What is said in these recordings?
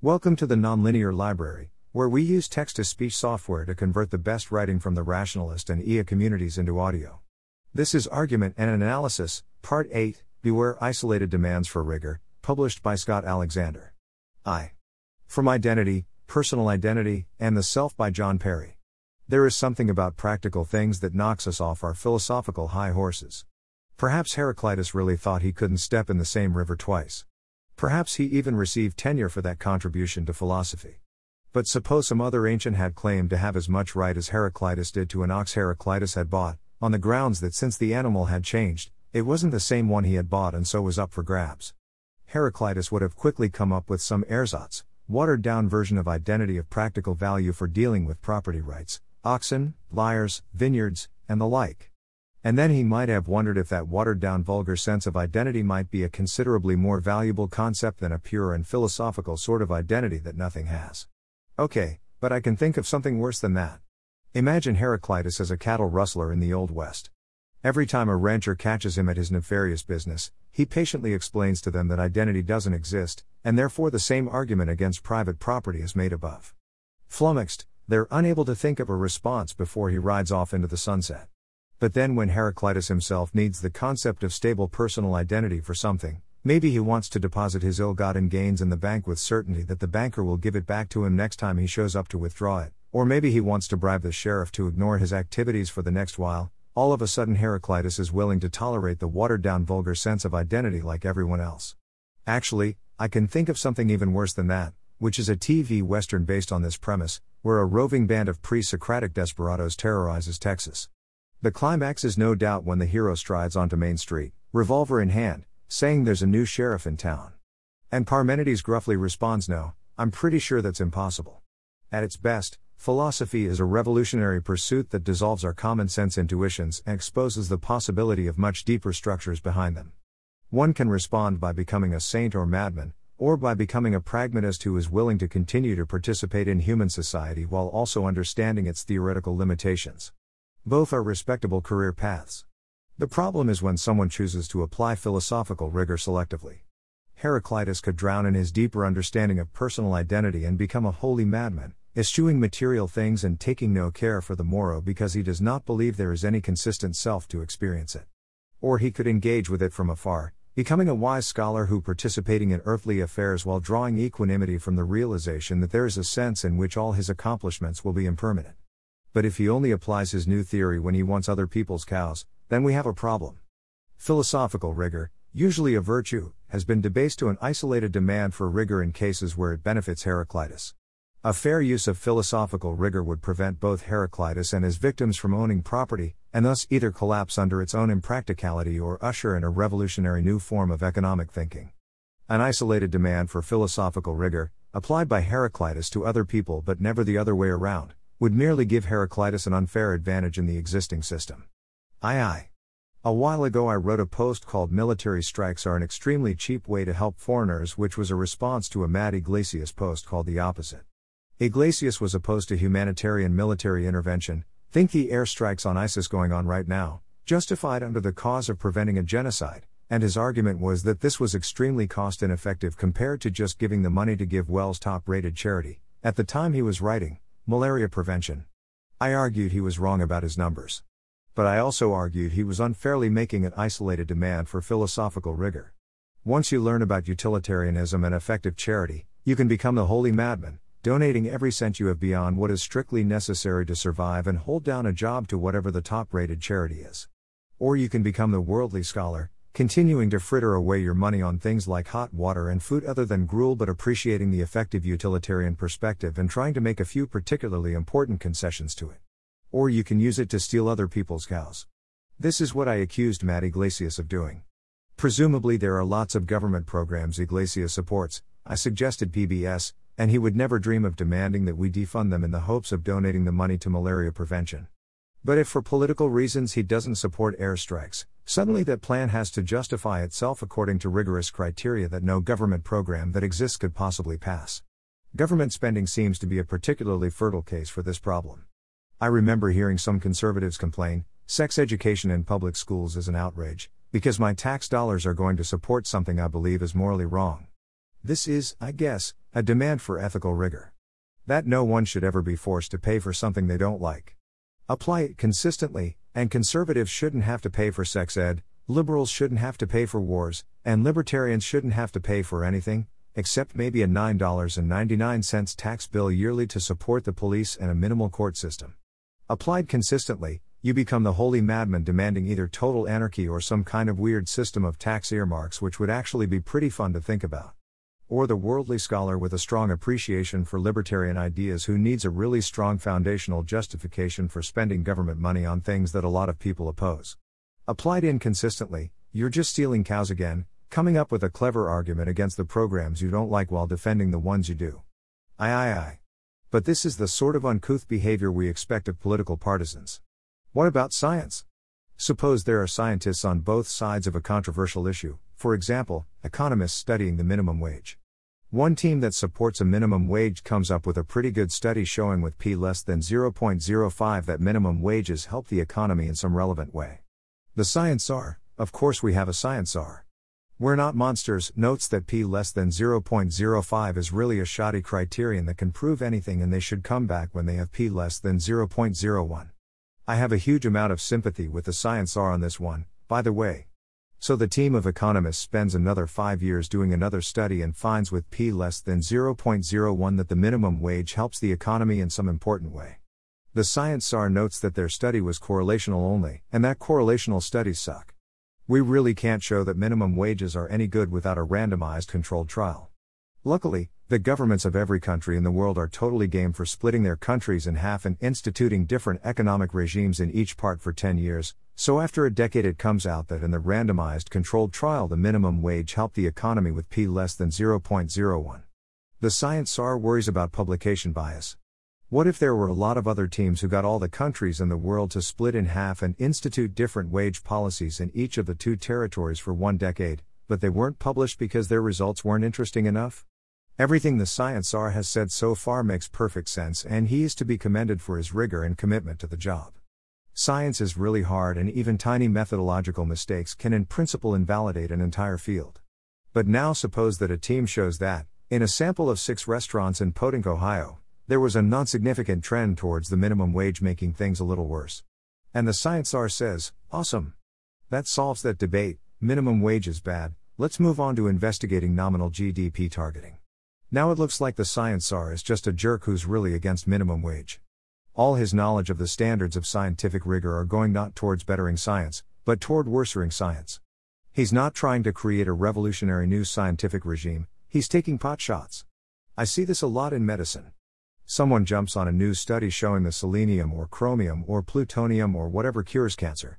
Welcome to the Nonlinear Library, where we use text-to-speech software to convert the best writing from the Rationalist and Elia communities into audio. This is Argument and Analysis, Part 8, Beware Isolated Demands for Rigor, published by Scott Alexander. I. From Identity, Personal Identity, and the Self by John Perry. There is something about practical things that knocks us off our philosophical high horses. Perhaps Heraclitus really thought he couldn't step in the same river twice. Perhaps he even received tenure for that contribution to philosophy. But suppose some other ancient had claimed to have as much right as Heraclitus did to an ox Heraclitus had bought, on the grounds that since the animal had changed, it wasn't the same one he had bought and so was up for grabs. Heraclitus would have quickly come up with some ersatz, watered-down version of identity of practical value for dealing with property rights, oxen, liars, vineyards, and the like. And then he might have wondered if that watered-down vulgar sense of identity might be a considerably more valuable concept than a pure and philosophical sort of identity that nothing has. Okay, but I can think of something worse than that. Imagine Heraclitus as a cattle rustler in the Old West. Every time a rancher catches him at his nefarious business, he patiently explains to them that identity doesn't exist, and therefore the same argument against private property is made above. Flummoxed, they're unable to think of a response before he rides off into the sunset. But then when Heraclitus himself needs the concept of stable personal identity for something, maybe he wants to deposit his ill-gotten gains in the bank with certainty that the banker will give it back to him next time he shows up to withdraw it, or maybe he wants to bribe the sheriff to ignore his activities for the next while. All of a sudden Heraclitus is willing to tolerate the watered-down vulgar sense of identity like everyone else. Actually, I can think of something even worse than that, which is a TV Western based on this premise, where a roving band of pre-Socratic desperados terrorizes Texas. The climax is no doubt when the hero strides onto Main Street, revolver in hand, saying there's a new sheriff in town. And Parmenides gruffly responds, "No, I'm pretty sure that's impossible." At its best, philosophy is a revolutionary pursuit that dissolves our common sense intuitions and exposes the possibility of much deeper structures behind them. One can respond by becoming a saint or madman, or by becoming a pragmatist who is willing to continue to participate in human society while also understanding its theoretical limitations. Both are respectable career paths. The problem is when someone chooses to apply philosophical rigor selectively. Heraclitus could drown in his deeper understanding of personal identity and become a holy madman, eschewing material things and taking no care for the morrow because he does not believe there is any consistent self to experience it. Or he could engage with it from afar, becoming a wise scholar who participating in earthly affairs while drawing equanimity from the realization that there is a sense in which all his accomplishments will be impermanent. But if he only applies his new theory when he wants other people's cows, then we have a problem. Philosophical rigor, usually a virtue, has been debased to an isolated demand for rigor in cases where it benefits Heraclitus. A fair use of philosophical rigor would prevent both Heraclitus and his victims from owning property, and thus either collapse under its own impracticality or usher in a revolutionary new form of economic thinking. An isolated demand for philosophical rigor, applied by Heraclitus to other people but never the other way around, would merely give Heraclitus an unfair advantage in the existing system. A while ago I wrote a post called "Military Strikes Are an Extremely Cheap Way to Help Foreigners," which was a response to a Matt Iglesias post called "The Opposite." Iglesias was opposed to humanitarian military intervention, think the airstrikes on ISIS going on right now, justified under the cause of preventing a genocide, and his argument was that this was extremely cost ineffective compared to just giving the money to give Wells' top-rated charity, at the time he was writing, malaria prevention. I argued he was wrong about his numbers. But I also argued he was unfairly making an isolated demand for philosophical rigor. Once you learn about utilitarianism and effective charity, you can become the holy madman, donating every cent you have beyond what is strictly necessary to survive and hold down a job to whatever the top-rated charity is. Or you can become the worldly scholar, continuing to fritter away your money on things like hot water and food other than gruel, but appreciating the effective utilitarian perspective and trying to make a few particularly important concessions to it. Or you can use it to steal other people's cows. This is what I accused Matt Iglesias of doing. Presumably there are lots of government programs Iglesias supports. I suggested PBS, and he would never dream of demanding that we defund them in the hopes of donating the money to malaria prevention. But if for political reasons he doesn't support airstrikes, suddenly that plan has to justify itself according to rigorous criteria that no government program that exists could possibly pass. Government spending seems to be a particularly fertile case for this problem. I remember hearing some conservatives complain, "Sex education in public schools is an outrage, because my tax dollars are going to support something I believe is morally wrong." This is, I guess, a demand for ethical rigor. That no one should ever be forced to pay for something they don't like. Apply it consistently, and conservatives shouldn't have to pay for sex ed, liberals shouldn't have to pay for wars, and libertarians shouldn't have to pay for anything, except maybe a $9.99 tax bill yearly to support the police and a minimal court system. Applied consistently, you become the holy madman demanding either total anarchy or some kind of weird system of tax earmarks, which would actually be pretty fun to think about. Or the worldly scholar with a strong appreciation for libertarian ideas who needs a really strong foundational justification for spending government money on things that a lot of people oppose. Applied inconsistently, you're just stealing cows again, coming up with a clever argument against the programs you don't like while defending the ones you do. Aye. But this is the sort of uncouth behavior we expect of political partisans. What about science? Suppose there are scientists on both sides of a controversial issue, for example, economists studying the minimum wage. One team that supports a minimum wage comes up with a pretty good study showing with p less than 0.05 that minimum wages help the economy in some relevant way. The science czar, of course we have a science czar. We're not monsters, notes that p less than 0.05 is really a shoddy criterion that can prove anything, and they should come back when they have p less than 0.01. I have a huge amount of sympathy with the science czar on this one, by the way. So the team of economists spends another 5 years doing another study and finds with p less than 0.01 that the minimum wage helps the economy in some important way. The science czar notes that their study was correlational only, and that correlational studies suck. We really can't show that minimum wages are any good without a randomized controlled trial. Luckily, the governments of every country in the world are totally game for splitting their countries in half and instituting different economic regimes in each part for 10 years, so after a decade it comes out that in the randomized controlled trial the minimum wage helped the economy with p less than 0.01. The science czar worries about publication bias. What if there were a lot of other teams who got all the countries in the world to split in half and institute different wage policies in each of the two territories for 1 decade, but they weren't published because their results weren't interesting enough? Everything the science czar has said so far makes perfect sense, and he is to be commended for his rigor and commitment to the job. Science is really hard, and even tiny methodological mistakes can in principle invalidate an entire field. But now suppose that a team shows that, in a sample of 6 restaurants in Potink, Ohio, there was a non-significant trend towards the minimum wage making things a little worse. And the science czar says, awesome. That solves that debate, minimum wage is bad, let's move on to investigating nominal GDP targeting. Now it looks like the science czar is just a jerk who's really against minimum wage. All his knowledge of the standards of scientific rigor are going not towards bettering science, but toward worsening science. He's not trying to create a revolutionary new scientific regime, he's taking pot shots. I see this a lot in medicine. Someone jumps on a new study showing the selenium or chromium or plutonium or whatever cures cancer.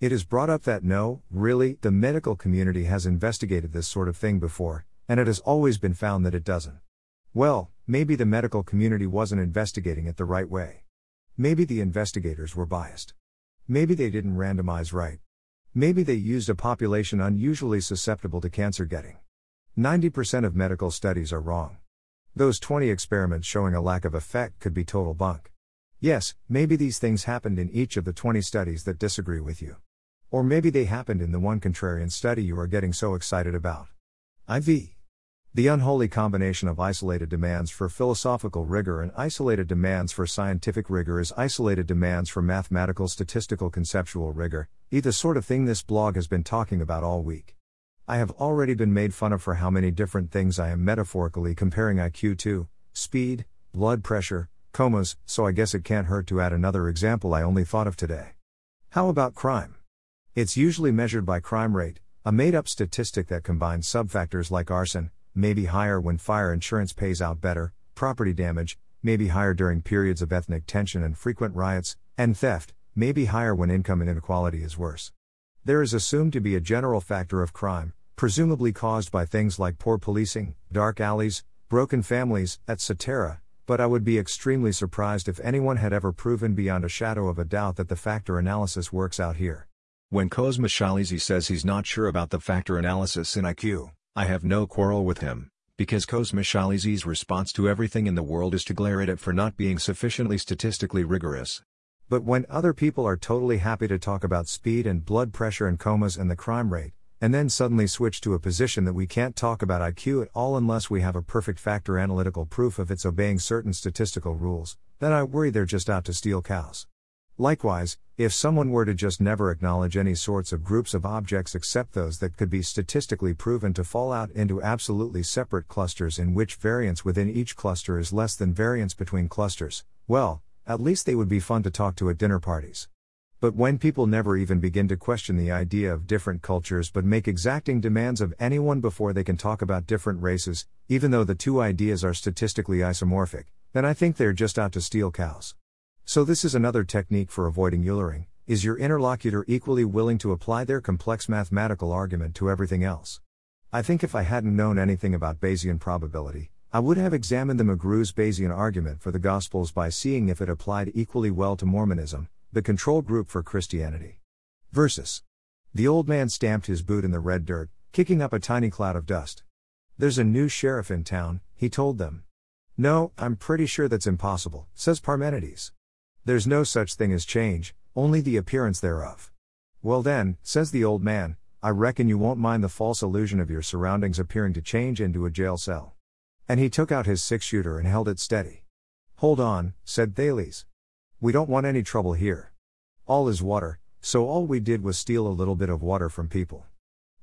It is brought up that no, really, the medical community has investigated this sort of thing before, and it has always been found that it doesn't. Well, maybe the medical community wasn't investigating it the right way. Maybe the investigators were biased. Maybe they didn't randomize right. Maybe they used a population unusually susceptible to cancer getting. 90% of medical studies are wrong. Those 20 experiments showing a lack of effect could be total bunk. Yes, maybe these things happened in each of the 20 studies that disagree with you. Or maybe they happened in the one contrarian study you are getting so excited about. IV. The unholy combination of isolated demands for philosophical rigor and isolated demands for scientific rigor is isolated demands for mathematical, statistical, conceptual rigor, either sort of thing this blog has been talking about all week. I have already been made fun of for how many different things I am metaphorically comparing IQ to, speed, blood pressure, comas, so I guess it can't hurt to add another example I only thought of today. How about crime? It's usually measured by crime rate, a made-up statistic that combines subfactors like arson, maybe higher when fire insurance pays out better, property damage, maybe higher during periods of ethnic tension and frequent riots, and theft, maybe higher when income inequality is worse. There is assumed to be a general factor of crime, presumably caused by things like poor policing, dark alleys, broken families, etc., but I would be extremely surprised if anyone had ever proven beyond a shadow of a doubt that the factor analysis works out here. When Cosma Shalizi says he's not sure about the factor analysis in IQ, I have no quarrel with him, because Cosma Shalizi's response to everything in the world is to glare at it for not being sufficiently statistically rigorous. But when other people are totally happy to talk about speed and blood pressure and comas and the crime rate, and then suddenly switch to a position that we can't talk about IQ at all unless we have a perfect factor analytical proof of its obeying certain statistical rules, then I worry they're just out to steal cows. Likewise, if someone were to just never acknowledge any sorts of groups of objects except those that could be statistically proven to fall out into absolutely separate clusters in which variance within each cluster is less than variance between clusters, well, at least they would be fun to talk to at dinner parties. But when people never even begin to question the idea of different cultures but make exacting demands of anyone before they can talk about different races, even though the two ideas are statistically isomorphic, then I think they're just out to steal cows. So this is another technique for avoiding Eulering: is your interlocutor equally willing to apply their complex mathematical argument to everything else? I think if I hadn't known anything about Bayesian probability, I would have examined the McGrew's Bayesian argument for the Gospels by seeing if it applied equally well to Mormonism, the control group for Christianity. Versus. The old man stamped his boot in the red dirt, kicking up a tiny cloud of dust. "There's a new sheriff in town," he told them. "No, I'm pretty sure that's impossible," says Parmenides. "There's no such thing as change, only the appearance thereof." "Well then," says the old man, "I reckon you won't mind the false illusion of your surroundings appearing to change into a jail cell." And he took out his six-shooter and held it steady. "Hold on," said Thales. "We don't want any trouble here. All is water, so all we did was steal a little bit of water from people.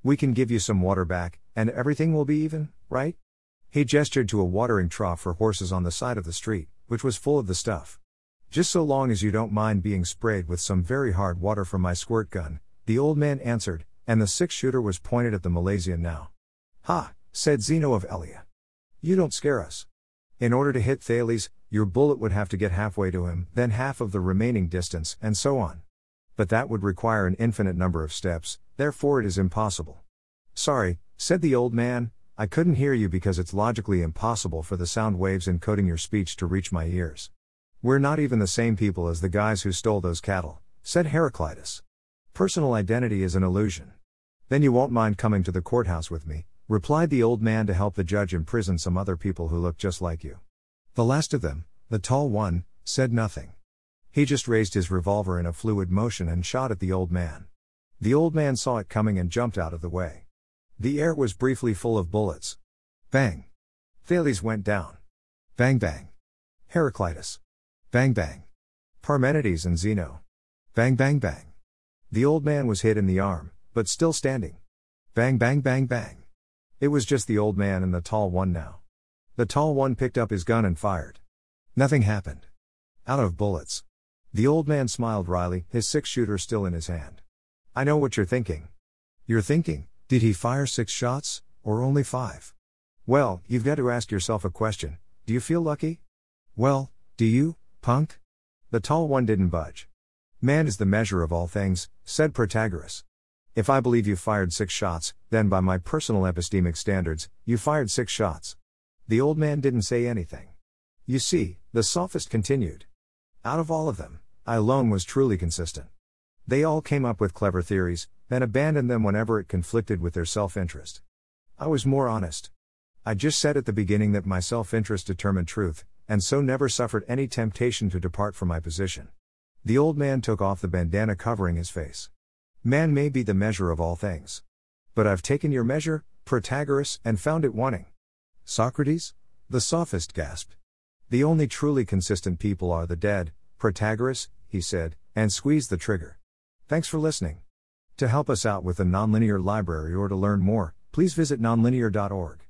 We can give you some water back, and everything will be even, right?" He gestured to a watering trough for horses on the side of the street, which was full of the stuff. "Just so long as you don't mind being sprayed with some very hard water from my squirt gun," the old man answered, and the six-shooter was pointed at the Malaysian now. "Ha," said Zeno of Elia. "You don't scare us. In order to hit Thales, your bullet would have to get halfway to him, then half of the remaining distance, and so on. But that would require an infinite number of steps, therefore it is impossible." "Sorry," said the old man, "I couldn't hear you because it's logically impossible for the sound waves encoding your speech to reach my ears." "We're not even the same people as the guys who stole those cattle," said Heraclitus. "Personal identity is an illusion." "Then you won't mind coming to the courthouse with me," replied the old man, to help the judge imprison some other people who looked just like you. The last of them, the tall one, said nothing. He just raised his revolver in a fluid motion and shot at the old man. The old man saw it coming and jumped out of the way. The air was briefly full of bullets. Bang! Thales went down. Bang bang! Heraclitus. Bang bang! Parmenides and Zeno. Bang bang bang! The old man was hit in the arm, but still standing. Bang bang bang bang! It was just the old man and the tall one now. The tall one picked up his gun and fired. Nothing happened. Out of bullets. The old man smiled wryly, his six-shooter still in his hand. "I know what you're thinking. You're thinking, did he fire six shots, or only five? Well, you've got to ask yourself a question: do you feel lucky? Well, do you, punk?" The tall one didn't budge. "Man is the measure of all things," said Protagoras. "If I believe you fired six shots, then by my personal epistemic standards, you fired six shots." The old man didn't say anything. "You see," the sophist continued, "out of all of them, I alone was truly consistent. They all came up with clever theories, then abandoned them whenever it conflicted with their self-interest. I was more honest. I just said at the beginning that my self-interest determined truth, and so never suffered any temptation to depart from my position." The old man took off the bandana covering his face. "Man may be the measure of all things. But I've taken your measure, Protagoras, and found it wanting." "Socrates?" the sophist gasped. "The only truly consistent people are the dead, Protagoras," he said, and squeezed the trigger. Thanks for listening. To help us out with the Nonlinear Library or to learn more, please visit nonlinear.org.